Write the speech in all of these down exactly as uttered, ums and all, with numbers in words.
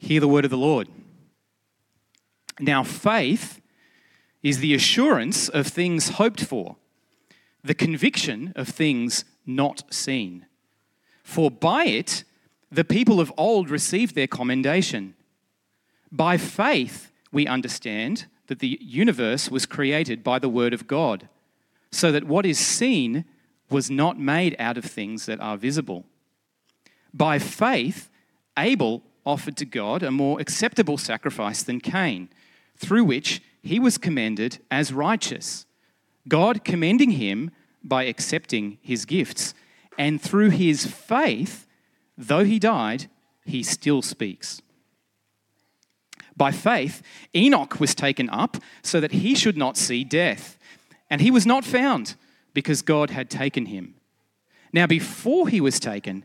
Hear the word of the Lord. Now, faith is the assurance of things hoped for, the conviction of things not seen. For by it, the people of old received their commendation. By faith, we understand that the universe was created by the word of God, so that what is seen was not made out of things that are visible. By faith, Abel offered to God a more acceptable sacrifice than Cain, through which he was commended as righteous, God commending him by accepting his gifts. And through his faith, though he died, he still speaks. By faith, Enoch was taken up so that he should not see death, and he was not found because God had taken him. Now, before he was taken,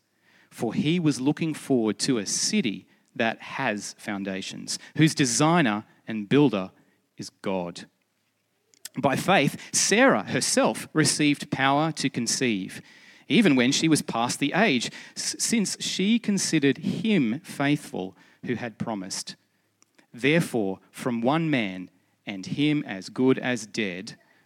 For he was looking forward to a city that has foundations, whose designer and builder is God. By faith, Sarah herself received power to conceive, even when she was past the age, since she considered him faithful who had promised. Therefore, from one man, and him as good as dead,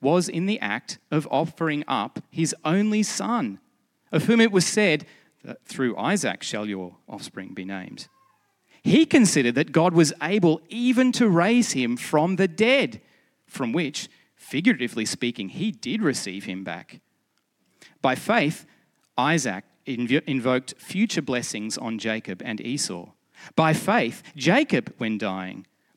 was in the act of offering up his only son, of whom it was said, "Through Isaac shall your offspring be named." He considered that God was able even to raise him from the dead, from which, figuratively speaking, he did receive him back. By faith, Isaac inv- invoked future blessings on Jacob and Esau. By faith, Jacob, when dying,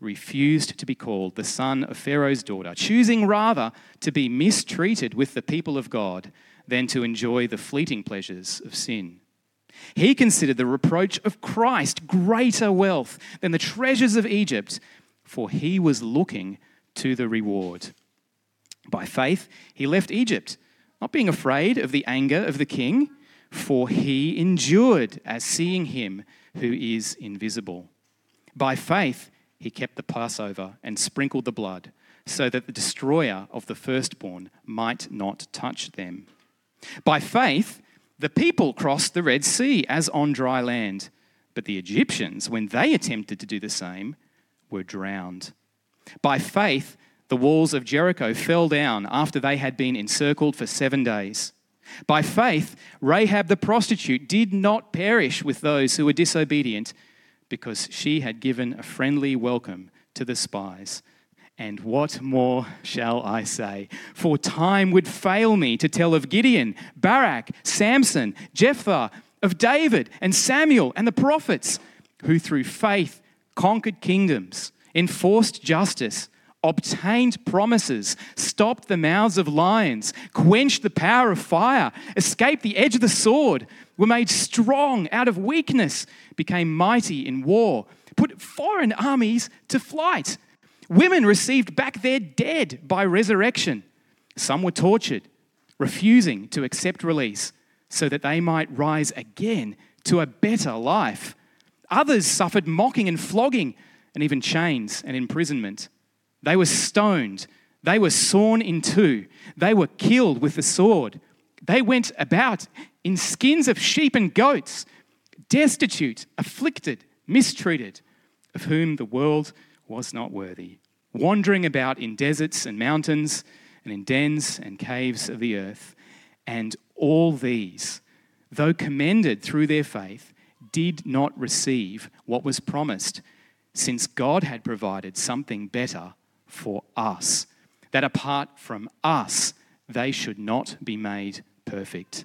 refused to be called the son of Pharaoh's daughter, choosing rather to be mistreated with the people of God than to enjoy the fleeting pleasures of sin. He considered the reproach of Christ greater wealth than the treasures of Egypt, for he was looking to the reward. By faith, he left Egypt, not being afraid of the anger of the king, for he endured as seeing him who is invisible. By faith, he kept the Passover and sprinkled the blood, so that the destroyer of the firstborn might not touch them. By faith, the people crossed the Red Sea as on dry land, but the Egyptians, when they attempted to do the same, were drowned. By faith, the walls of Jericho fell down after they had been encircled for seven days. By faith, Rahab the prostitute did not perish with those who were disobedient, because she had given a friendly welcome to the spies. And what more shall I say? For time would fail me to tell of Gideon, Barak, Samson, Jephthah, of David and Samuel and the prophets, who through faith conquered kingdoms, enforced justice, obtained promises, stopped the mouths of lions, quenched the power of fire, escaped the edge of the sword, were made strong out of weakness, became mighty in war, put foreign armies to flight. Women received back their dead by resurrection. Some were tortured, refusing to accept release, so that they might rise again to a better life. Others suffered mocking and flogging, and even chains and imprisonment. They were stoned. They were sawn in two. They were killed with the sword. They went about in skins of sheep and goats, destitute, afflicted, mistreated, of whom the world was not worthy, wandering about in deserts and mountains, and in dens and caves of the earth. And all these, though commended through their faith, did not receive what was promised, since God had provided something better for us, that apart from us, they should not be made perfect.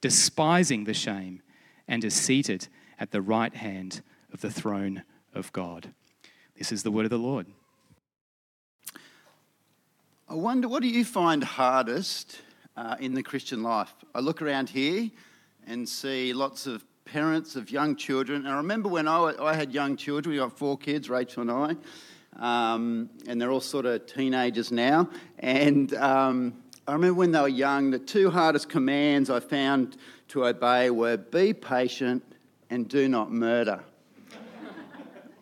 despising the shame, and is seated at the right hand of the throne of God. This is the word of the Lord. I wonder, what do you find hardest uh, in the Christian life? I look around here and see lots of parents of young children. And I remember when I, I had young children, we got four kids, Rachel and I, um, and they're all sort of teenagers now. And um, I remember when they were young, the two hardest commands I found to obey were be patient and do not murder.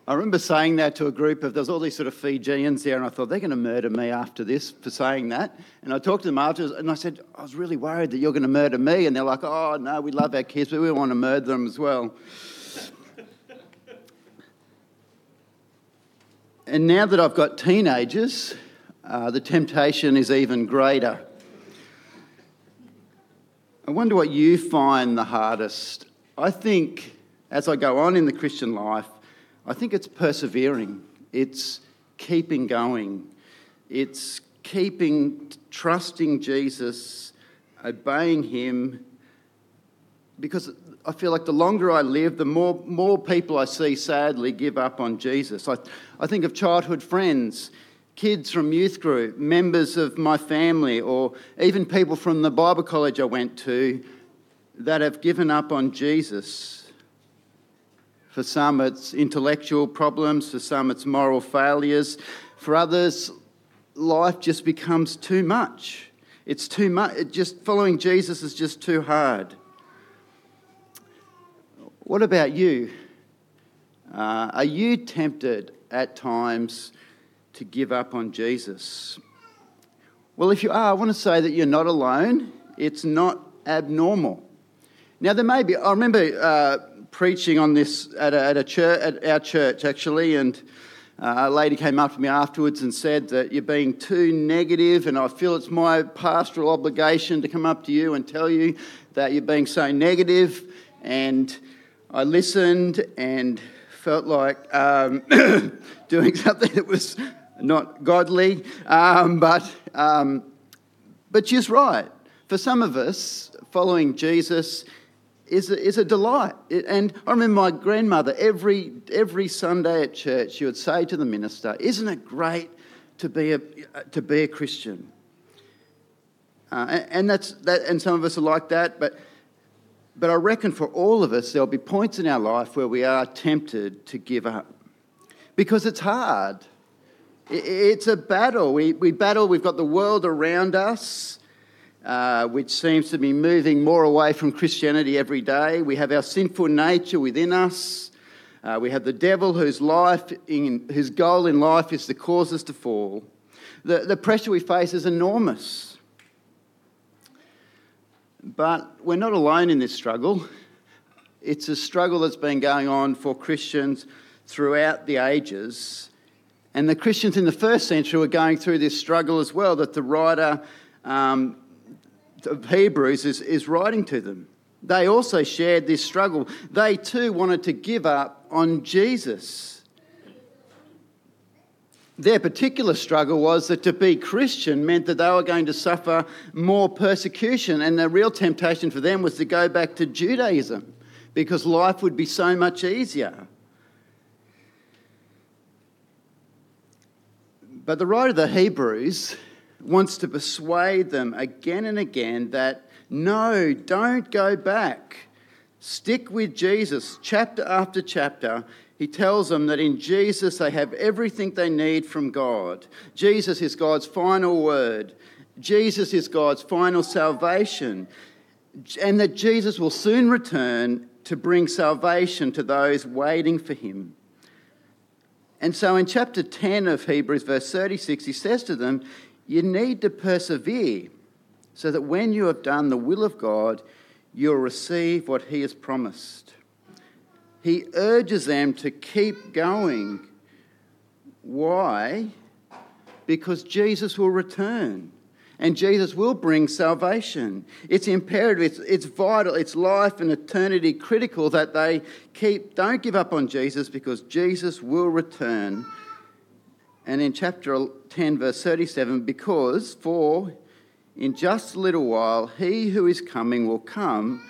I remember saying that to a group of, there's all these sort of Fijians there, and I thought, they're going to murder me after this for saying that. And I talked to them afterwards, and I said, I was really worried that you're going to murder me. And they're like, oh, no, we love our kids, but we want to murder them as well. And now that I've got teenagers, uh, the temptation is even greater. I wonder what you find the hardest. I think, as I go on in the Christian life, I think it's persevering, it's keeping going, it's keeping trusting Jesus, obeying him, because I feel like the longer I live, the more more people I see sadly give up on Jesus. I, I think of childhood friends, kids from youth group, members of my family, or even people from the Bible college I went to that have given up on Jesus. For some, it's intellectual problems. For some, it's moral failures. For others, life just becomes too much. It's too much. It just following Jesus is just too hard. What about you? Uh, are you tempted at times to give up on Jesus? Well, if you are, I want to say that you're not alone. It's not abnormal. Now, there may be... I remember... Uh, preaching on this at a, at a church, at our church actually, and a lady came up to me afterwards and said that you're being too negative, and I feel it's my pastoral obligation to come up to you and tell you that you're being so negative. And I listened and felt like um, doing something that was not godly, um, but um, but she's right. For some of us, following Jesus Is a, is a delight. And I remember my grandmother, every every Sunday at church, she would say to the minister, isn't it great to be a to be a Christian? Uh, and that's that. And some of us are like that, but but I reckon for all of us, there'll be points in our life where we are tempted to give up because it's hard. It's a battle. We, we battle. We've got the world around us, uh, which seems to be moving more away from Christianity every day. We have our sinful nature within us. Uh, we have the devil whose life, in, whose goal in life is to cause us to fall. The, the pressure we face is enormous. But we're not alone in this struggle. It's a struggle that's been going on for Christians throughout the ages. And the Christians in the first century were going through this struggle as well, that the writer um, of Hebrews is, is writing to them. They also shared this struggle. They too wanted to give up on Jesus. Their particular struggle was that to be Christian meant that they were going to suffer more persecution, and the real temptation for them was to go back to Judaism because life would be so much easier. But the writer of the Hebrews wants to persuade them again and again that no, don't go back. Stick with Jesus. Chapter after chapter, he tells them that in Jesus they have everything they need from God. Jesus is God's final word. Jesus is God's final salvation. And that Jesus will soon return to bring salvation to those waiting for him. And so in chapter ten of Hebrews, verse thirty-six, he says to them, you need to persevere, so that when you have done the will of God, you'll receive what he has promised. He urges them to keep going. Why? Because Jesus will return and Jesus will bring salvation. It's imperative, it's, it's vital, it's life and eternity critical that they keep, don't give up on Jesus, because Jesus will return. And in chapter ten, verse thirty-seven, because for... in just a little while, he who is coming will come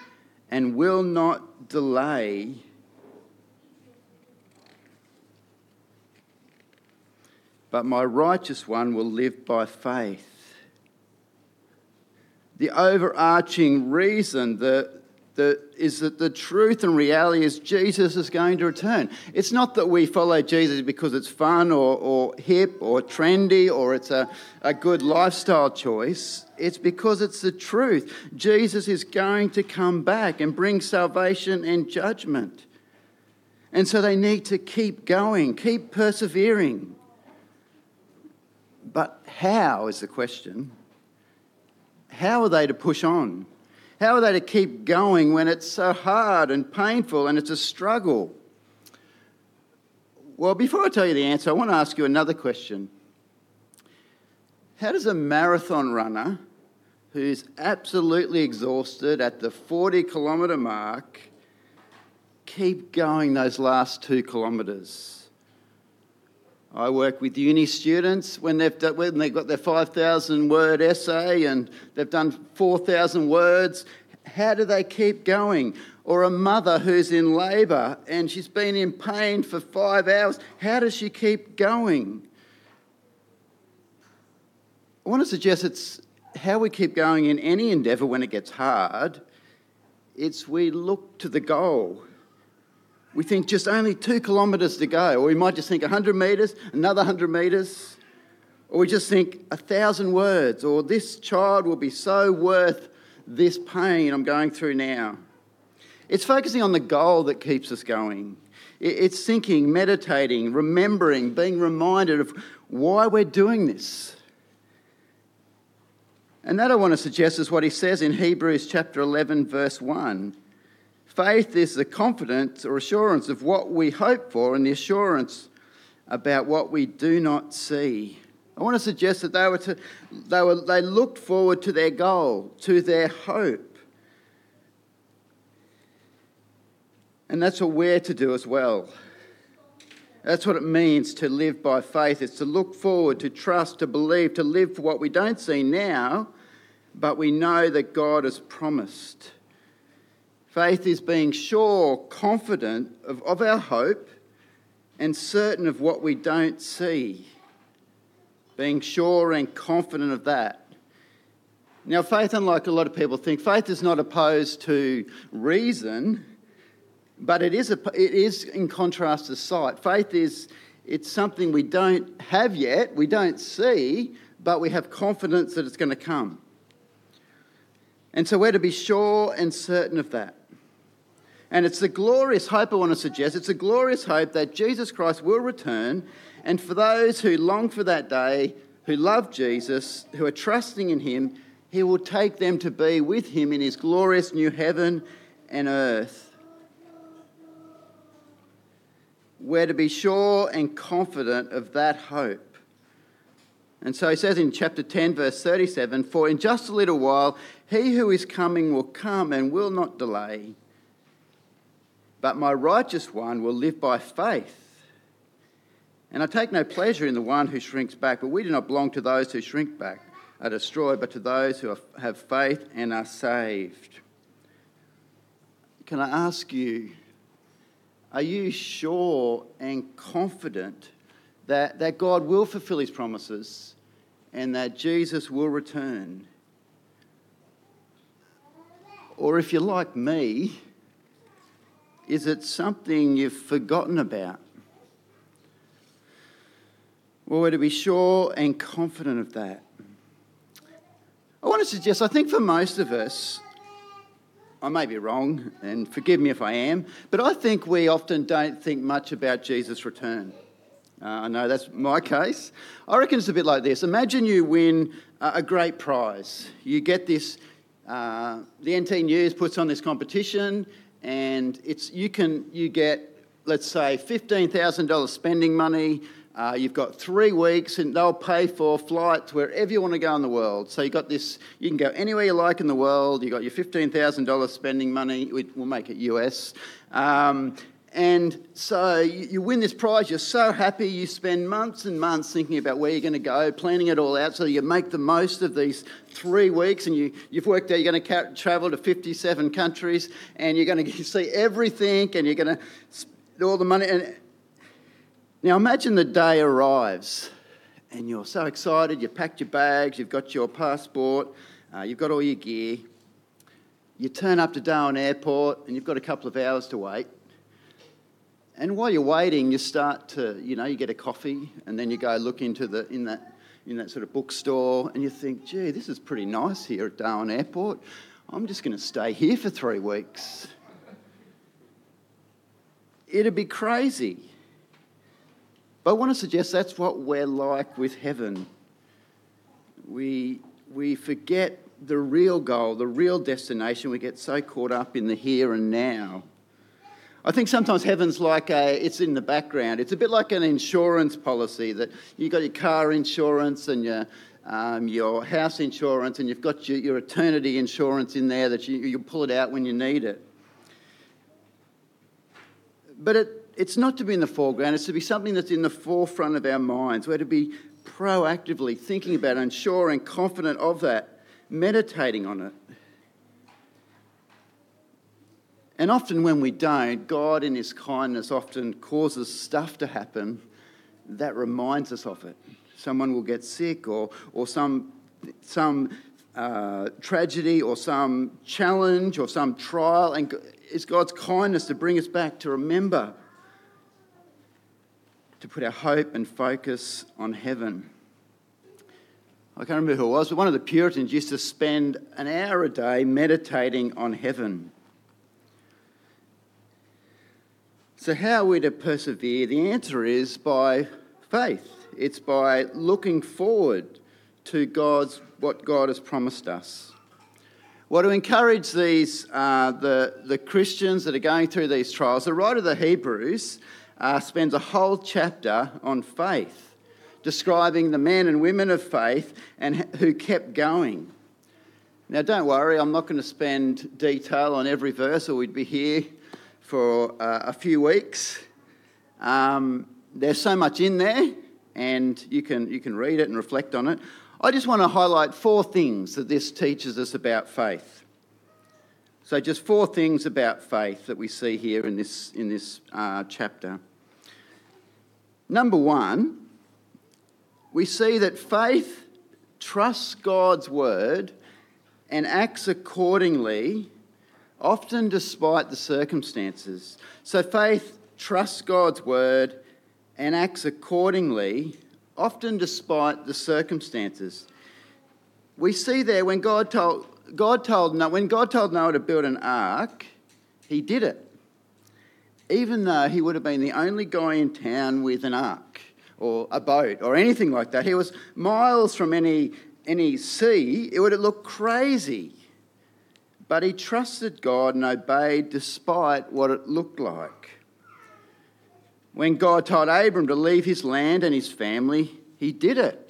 and will not delay. But my righteous one will live by faith. The overarching reason that, that is that the truth and reality is Jesus is going to return. It's not that we follow Jesus because it's fun or, or hip or trendy or it's a, a good lifestyle choice. It's because it's the truth. Jesus is going to come back and bring salvation and judgment. And so they need to keep going, keep persevering. But how is the question? How are they to push on? How are they to keep going when it's so hard and painful and it's a struggle? Well, before I tell you the answer, I want to ask you another question. How does a marathon runner who's absolutely exhausted at the forty-kilometre mark keep going those last two kilometres? I work with uni students when they've, done, when they've got their five thousand word essay and they've done four thousand words. How do they keep going? Or a mother who's in labour and she's been in pain for five hours. How does she keep going? I want to suggest it's how we keep going in any endeavour when it gets hard. It's we look to the goal. We think just only two kilometres to go, or we might just think one hundred metres, another one hundred metres, or we just think a thousand words, or this child will be so worth this pain I'm going through now. It's focusing on the goal that keeps us going. It's thinking, meditating, remembering, being reminded of why we're doing this. And that, I want to suggest, is what he says in Hebrews chapter eleven, verse one. Faith is the confidence or assurance of what we hope for and the assurance about what we do not see. I want to suggest that they were to, they were they looked forward to their goal, to their hope. And that's what we're to do as well. That's what it means to live by faith. It's to look forward, to trust, to believe, to live for what we don't see now, but we know that God has promised. Faith is being sure, confident of, of our hope and certain of what we don't see. Being sure and confident of that. Now, faith, unlike a lot of people think, faith is not opposed to reason, but it is, a, it is in contrast to sight. Faith is, It's something we don't have yet, we don't see, but we have confidence that it's going to come. And so we're to be sure and certain of that. And it's the glorious hope I want to suggest. It's a glorious hope that Jesus Christ will return. And for those who long for that day, who love Jesus, who are trusting in him, he will take them to be with him in his glorious new heaven and earth. We're to be sure and confident of that hope. And so he says in chapter ten, verse thirty-seven, "For in just a little while, he who is coming will come and will not delay. But my righteous one will live by faith. And I take no pleasure in the one who shrinks back, but we do not belong to those who shrink back, are destroyed, but to those who have faith and are saved." Can I ask you, are you sure and confident that, that God will fulfill his promises and that Jesus will return? Or if you're like me, is it something you've forgotten about? Well, we're to be sure and confident of that. I want to suggest, I think for most of us, I may be wrong, and forgive me if I am, but I think we often don't think much about Jesus' return. Uh, I know that's my case. I reckon it's a bit like this. Imagine you win a great prize. You get this, uh, the N T News puts on this competition, and it's you can you get, let's say, fifteen thousand dollars spending money. Uh, you've got three weeks and they'll pay for flights wherever you want to go in the world. So you've got this, you can go anywhere you like in the world. You've got your fifteen thousand dollars spending money. We'll make it U S. Um, and so you, you win this prize. You're so happy. You spend months and months thinking about where you're going to go, planning it all out so you make the most of these three weeks. And you, you've worked out you're going to ca- travel to fifty-seven countries and you're going to see everything and you're going to spend all the money. And now imagine the day arrives and you're so excited, you've packed your bags, you've got your passport, uh, you've got all your gear. You turn up to Darwin Airport and you've got a couple of hours to wait. And while you're waiting, you start to, you know, you get a coffee and then you go look into the in that in that sort of bookstore and you think, gee, this is pretty nice here at Darwin Airport. I'm just going to stay here for three weeks. It'd be crazy. But I want to suggest that's what we're like with heaven. We we forget the real goal, the real destination. We get so caught up in the here and now. I think sometimes heaven's like a, it's in the background. It's a bit like an insurance policy that you've got your car insurance and your um, your house insurance and you've got your, your eternity insurance in there that you you pull it out when you need it. But it. It's not to be in the foreground, it's to be something that's in the forefront of our minds. We're to be proactively thinking about it and sure and confident of that, meditating on it. And often when we don't, God in his kindness often causes stuff to happen that reminds us of it. Someone will get sick or, or some, some uh, tragedy or some challenge or some trial, and it's God's kindness to bring us back to remember, to put our hope and focus on heaven. I can't remember who it was, but one of the Puritans used to spend an hour a day meditating on heaven. So how are we to persevere? The answer is by faith. It's by looking forward to God's what God has promised us. Well, to encourage these uh, the, the Christians that are going through these trials, the writer of the Hebrews Uh, spends a whole chapter on faith, describing the men and women of faith and who kept going. Now, don't worry, I'm not going to spend detail on every verse, or we'd be here for uh, a few weeks. Um, there's so much in there, and you can you can read it and reflect on it. I just want to highlight four things that this teaches us about faith. So just four things about faith that we see here in this, in this uh, chapter. Number one, we see that faith trusts God's word and acts accordingly, often despite the circumstances. So faith trusts God's word and acts accordingly, often despite the circumstances. We see there when God told God told Noah, when God told Noah to build an ark, he did it, even though he would have been the only guy in town with an ark or a boat or anything like that. He was miles from any any sea. It would have looked crazy, but he trusted God and obeyed despite what it looked like. When God told Abram to leave his land and his family, he did it.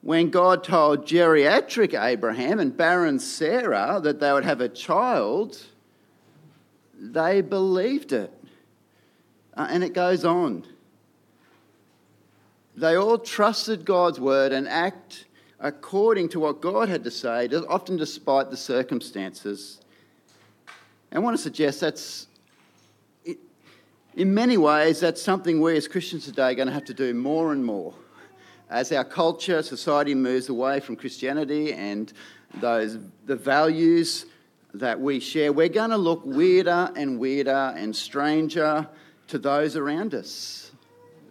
When God told geriatric Abraham and barren Sarah that they would have a child, they believed it. Uh, and it goes on. They all trusted God's word and act according to what God had to say, often despite the circumstances. And I want to suggest that's, in many ways, that's something we as Christians today are going to have to do more and more. As our culture, society moves away from Christianity and those the values that we share, we're going to look weirder and weirder and stranger to those around us.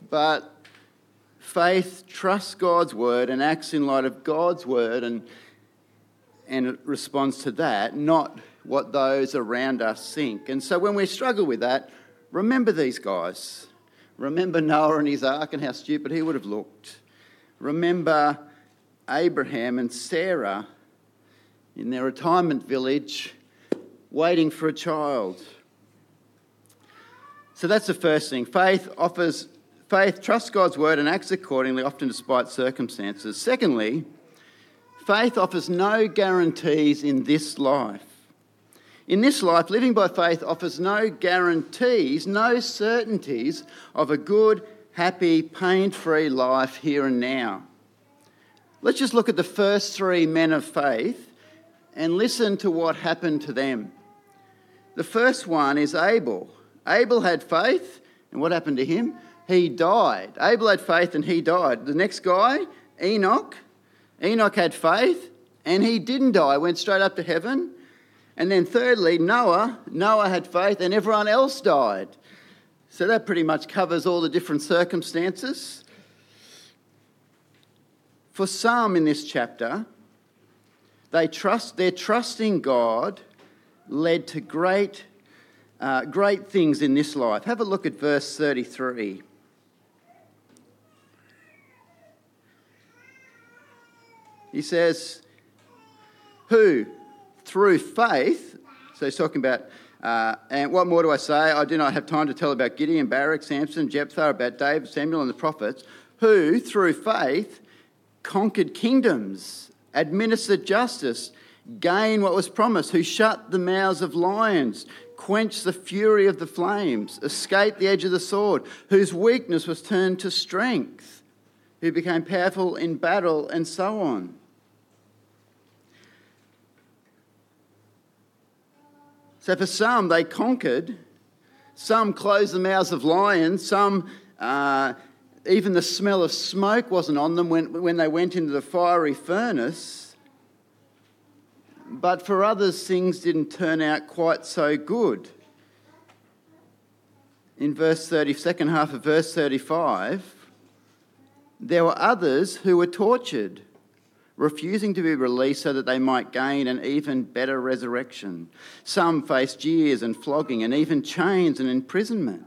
But faith trusts God's word and acts in light of God's word and, and it responds to that, not what those around us think. And so when we struggle with that, remember these guys. Remember Noah and his ark and how stupid he would have looked. Remember Abraham and Sarah in their retirement village waiting for a child. So that's the first thing. Faith offers, faith trusts God's word and acts accordingly, often despite circumstances. Secondly, faith offers no guarantees in this life. In this life, living by faith offers no guarantees, no certainties of a good, happy, pain-free life here and now. Let's just look at the first three men of faith and listen to what happened to them. The first one is Abel. Abel had faith, and what happened to him? He died. Abel had faith and he died. The next guy, Enoch. Enoch had faith and he didn't die, went straight up to heaven. And then thirdly, Noah. Noah had faith and everyone else died. So that pretty much covers all the different circumstances. For some in this chapter, they trust, their trust in God led to great, uh, great things in this life. Have a look at verse thirty-three. He says, who through faith, so he's talking about Uh, and what more do I say? I do not have time to tell about Gideon, Barak, Samson, Jephthah, about David, Samuel and the prophets, who, through faith, conquered kingdoms, administered justice, gained what was promised, who shut the mouths of lions, quenched the fury of the flames, escaped the edge of the sword, whose weakness was turned to strength, who became powerful in battle, and so on. So for some, they conquered. Some closed the mouths of lions. Some, uh, even the smell of smoke wasn't on them when, when they went into the fiery furnace. But for others, things didn't turn out quite so good. In verse thirty, second half of verse thirty-five, there were others who were tortured, refusing to be released so that they might gain an even better resurrection. Some faced jeers and flogging and even chains and imprisonment.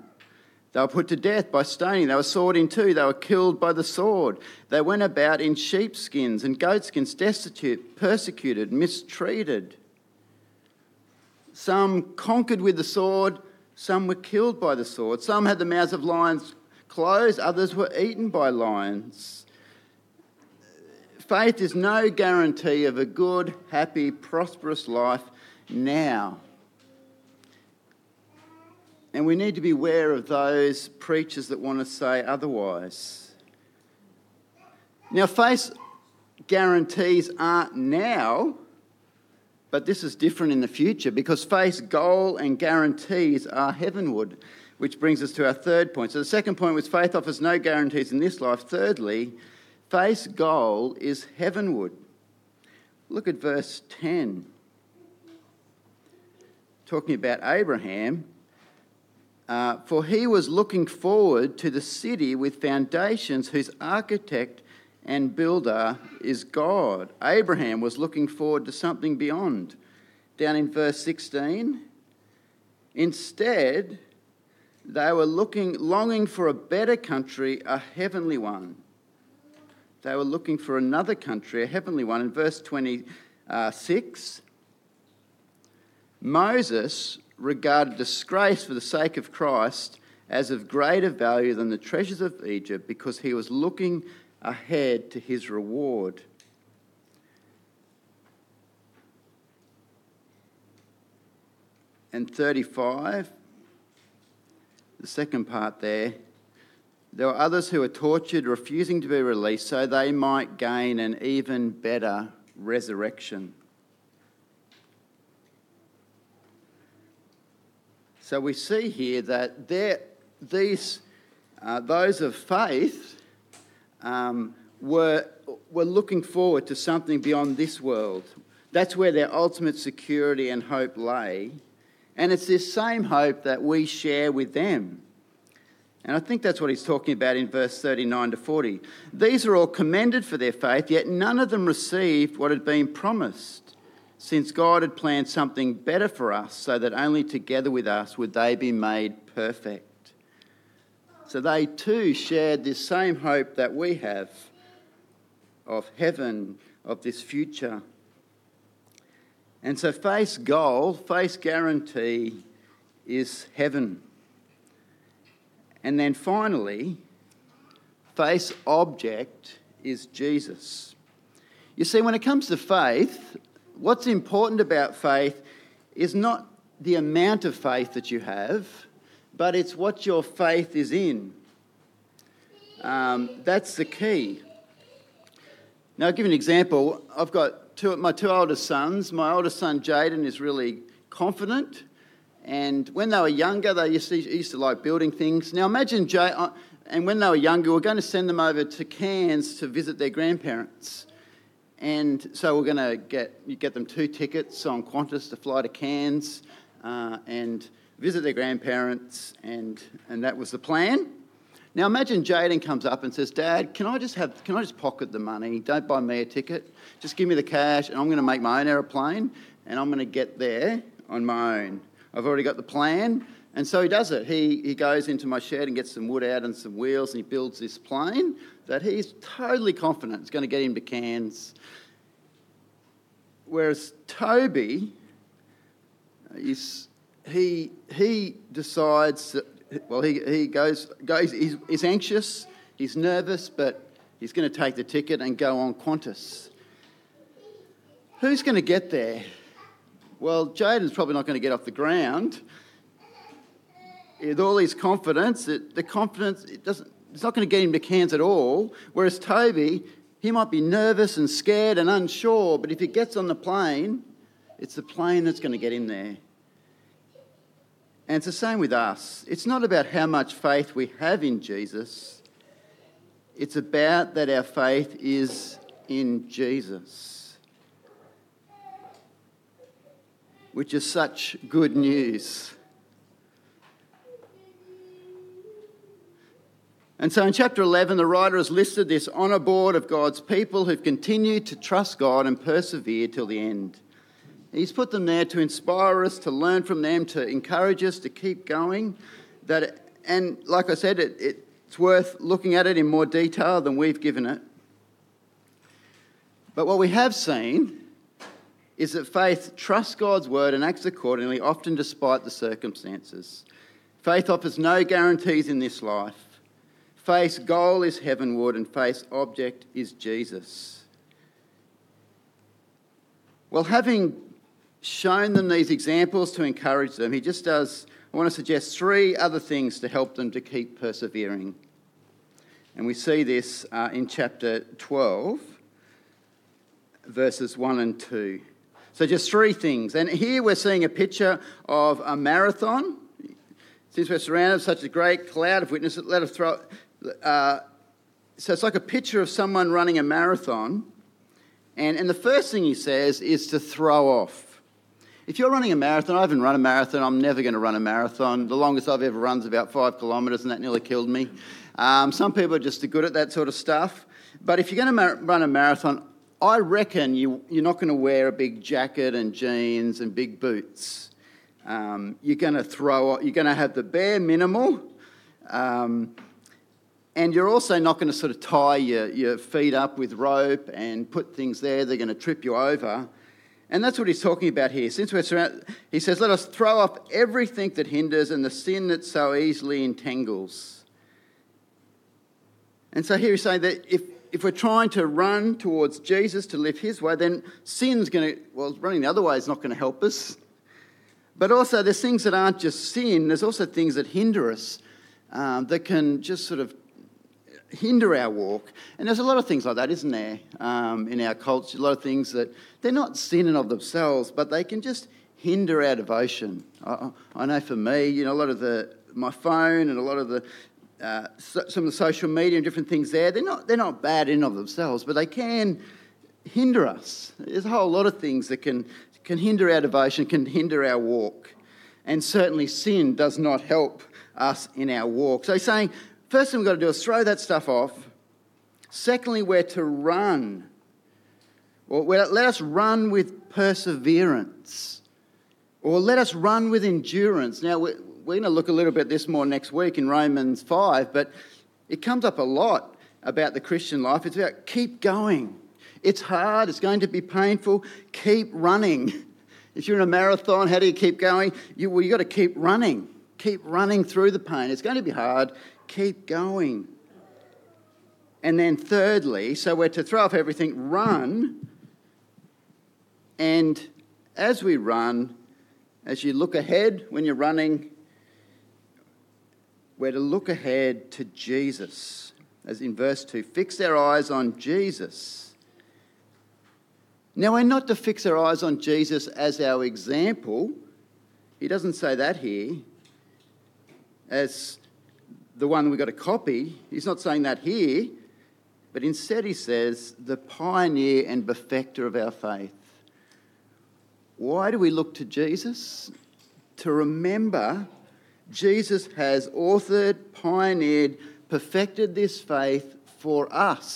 They were put to death by stoning. They were sawed in two. They were killed by the sword. They went about in sheepskins and goatskins, destitute, persecuted, mistreated. Some conquered with the sword. Some were killed by the sword. Some had the mouths of lions closed. Others were eaten by lions. Faith is no guarantee of a good, happy, prosperous life now. And we need to be aware of those preachers that want to say otherwise. Now, faith guarantees aren't now, but this is different in the future because faith's goal and guarantees are heavenward, which brings us to our third point. So the second point was faith offers no guarantees in this life. Thirdly, faith's goal is heavenward. Look at verse ten. Talking about Abraham. Uh, for he was looking forward to the city with foundations whose architect and builder is God. Abraham was looking forward to something beyond. Down in verse sixteen, instead, they were looking, longing for a better country, a heavenly one. They were looking for another country, a heavenly one. In verse twenty-six, Moses regarded disgrace for the sake of Christ as of greater value than the treasures of Egypt, because he was looking ahead to his reward. And thirty-five, the second part there, there were others who were tortured, refusing to be released, so they might gain an even better resurrection. So we see here that there, these, uh, those of faith um, were, were looking forward to something beyond this world. That's where their ultimate security and hope lay. And it's this same hope that we share with them. And I think that's what he's talking about in verse thirty-nine to forty. These are all commended for their faith, yet none of them received what had been promised, since God had planned something better for us, so that only together with us would they be made perfect. So they too shared this same hope that we have of heaven, of this future. And so faith's goal, faith's guarantee is heaven. And then finally, faith's object is Jesus. You see, when it comes to faith, what's important about faith is not the amount of faith that you have, but it's what your faith is in. Um, that's the key. Now, I'll give you an example. I've got two, my two oldest sons. My oldest son, Jaden, is really confident. And when they were younger, they used to, used to like building things. Now, imagine, Jay, and when they were younger, we we're going to send them over to Cairns to visit their grandparents. And so we're going to get get them two tickets on Qantas to fly to Cairns uh, and visit their grandparents, and and that was the plan. Now imagine Jaden comes up and says, "Dad, can I just have can I just pocket the money? Don't buy me a ticket. Just give me the cash, and I'm going to make my own aeroplane, and I'm going to get there on my own. I've already got the plan." And so he does it. He he goes into my shed and gets some wood out and some wheels, and he builds this plane that he's totally confident is going to get him to Cairns. Whereas Toby, is, he he decides that, well, he he goes goes he's, he's anxious, he's nervous, but he's going to take the ticket and go on Qantas. Who's going to get there? Well, Jaden's probably not going to get off the ground. With all his confidence, it, the confidence, it doesn't, it's not going to get him to Cairns at all. Whereas Toby, he might be nervous and scared and unsure, but if he gets on the plane, it's the plane that's going to get him there. And it's the same with us. It's not about how much faith we have in Jesus. It's about that our faith is in Jesus, which is such good news. And so in chapter eleven, the writer has listed this honour board of God's people who've continued to trust God and persevere till the end. He's put them there to inspire us, to learn from them, to encourage us to keep going. That, and like I said, it, it, it's worth looking at it in more detail than we've given it. But what we have seen is that faith trusts God's word and acts accordingly, often despite the circumstances. Faith offers no guarantees in this life. Faith's goal is heavenward, and faith's object is Jesus. Well, having shown them these examples to encourage them, he just does, I want to suggest three other things to help them to keep persevering. And we see this uh, in chapter twelve, verses one and two. So just three things. And here we're seeing a picture of a marathon. Since we're surrounded by such a great cloud of witnesses, let us throw... Uh, so it's like a picture of someone running a marathon. And, and the first thing he says is to throw off. If you're running a marathon, I haven't run a marathon, I'm never going to run a marathon. The longest I've ever run is about five kilometres and that nearly killed me. Um, some people are just good at that sort of stuff. But if you're going to mar- run a marathon, I reckon you, you're not going to wear a big jacket and jeans and big boots. Um, you're going to throw. You're going to have the bare minimal, um, and you're also not going to sort of tie your, your feet up with rope and put things there. They're going to trip you over, and that's what he's talking about here. Since we're surrounded, he says, "Let us throw off everything that hinders and the sin that so easily entangles." And so here he's saying that if. If we're trying to run towards Jesus to live his way, then sin's going to, well, running the other way is not going to help us. But also there's things that aren't just sin. There's also things that hinder us, um, that can just sort of hinder our walk. And there's a lot of things like that, isn't there, um, in our culture? A lot of things that, they're not sin in of themselves, but they can just hinder our devotion. I, I know for me, you know, a lot of the, my phone and a lot of the, Uh, so, some of the social media and different things there, they're not, they're not bad in of themselves, but they can hinder us. There's a whole lot of things that can, can hinder our devotion, can hinder our walk. And certainly sin does not help us in our walk. So he's saying, first thing we've got to do is throw that stuff off. Secondly, we're to run. Or we're, let us run with perseverance. Or let us run with endurance. Now, we're We're going to look a little bit this more next week in Romans five, but it comes up a lot about the Christian life. It's about keep going. It's hard. It's going to be painful. Keep running. If you're in a marathon, how do you keep going? You, well, you've got to keep running. Keep running through the pain. It's going to be hard. Keep going. And then thirdly, so we're to throw off everything, run. And as we run, as you look ahead when you're running, we're to look ahead to Jesus. As in verse two, fix our eyes on Jesus. Now, we're not to fix our eyes on Jesus as our example. He doesn't say that here. As the one we've got to copy. He's not saying that here. But instead he says, the pioneer and perfecter of our faith. Why do we look to Jesus? To remember Jesus has authored, pioneered, perfected this faith for us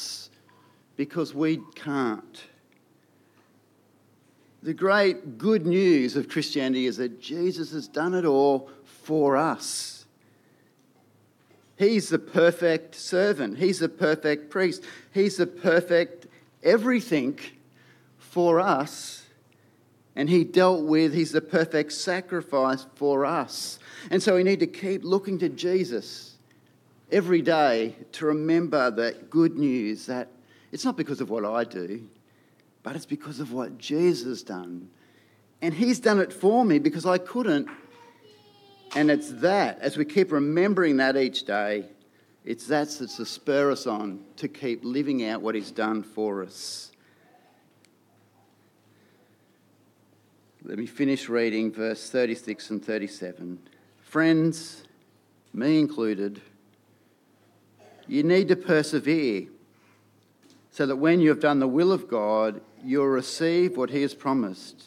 because we can't. The great good news of Christianity is that Jesus has done it all for us. He's the perfect servant. He's the perfect priest. He's the perfect everything for us. And he dealt with, he's the perfect sacrifice for us. And so we need to keep looking to Jesus every day to remember that good news, that it's not because of what I do, but it's because of what Jesus has done. And he's done it for me because I couldn't. And it's that, as we keep remembering that each day, it's that that's to spur us on to keep living out what he's done for us. Let me finish reading verse thirty-six and thirty-seven. Friends, me included, you need to persevere so that when you have done the will of God, you'll receive what he has promised.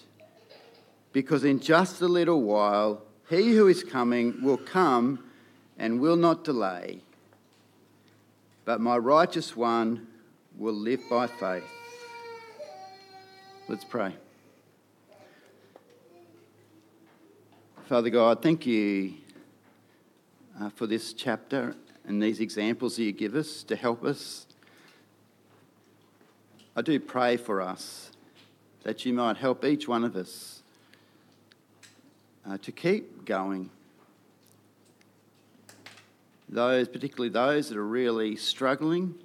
Because in just a little while, he who is coming will come and will not delay. But my righteous one will live by faith. Let's pray. Father God, thank you uh, for this chapter and these examples that you give us to help us. I do pray for us that you might help each one of us uh, to keep going. Those, particularly those that are really struggling,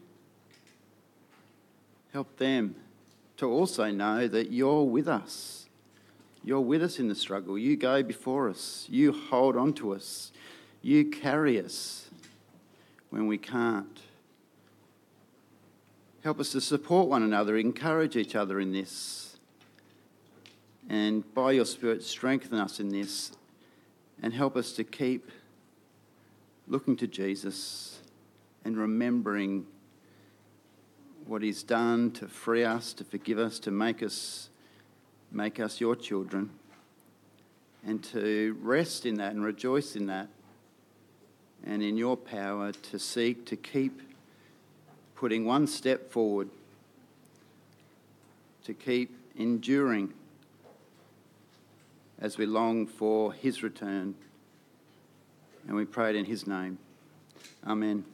help them to also know that you're with us. You're with us in the struggle. You go before us. You hold on to us. You carry us when we can't. Help us to support one another, encourage each other in this, and by your Spirit strengthen us in this and help us to keep looking to Jesus and remembering what he's done to free us, to forgive us, to make us Make us your children. and to rest in that and rejoice in that, and in your power to seek to keep putting one step forward, to keep enduring as we long for his return. And we pray it in his name. Amen.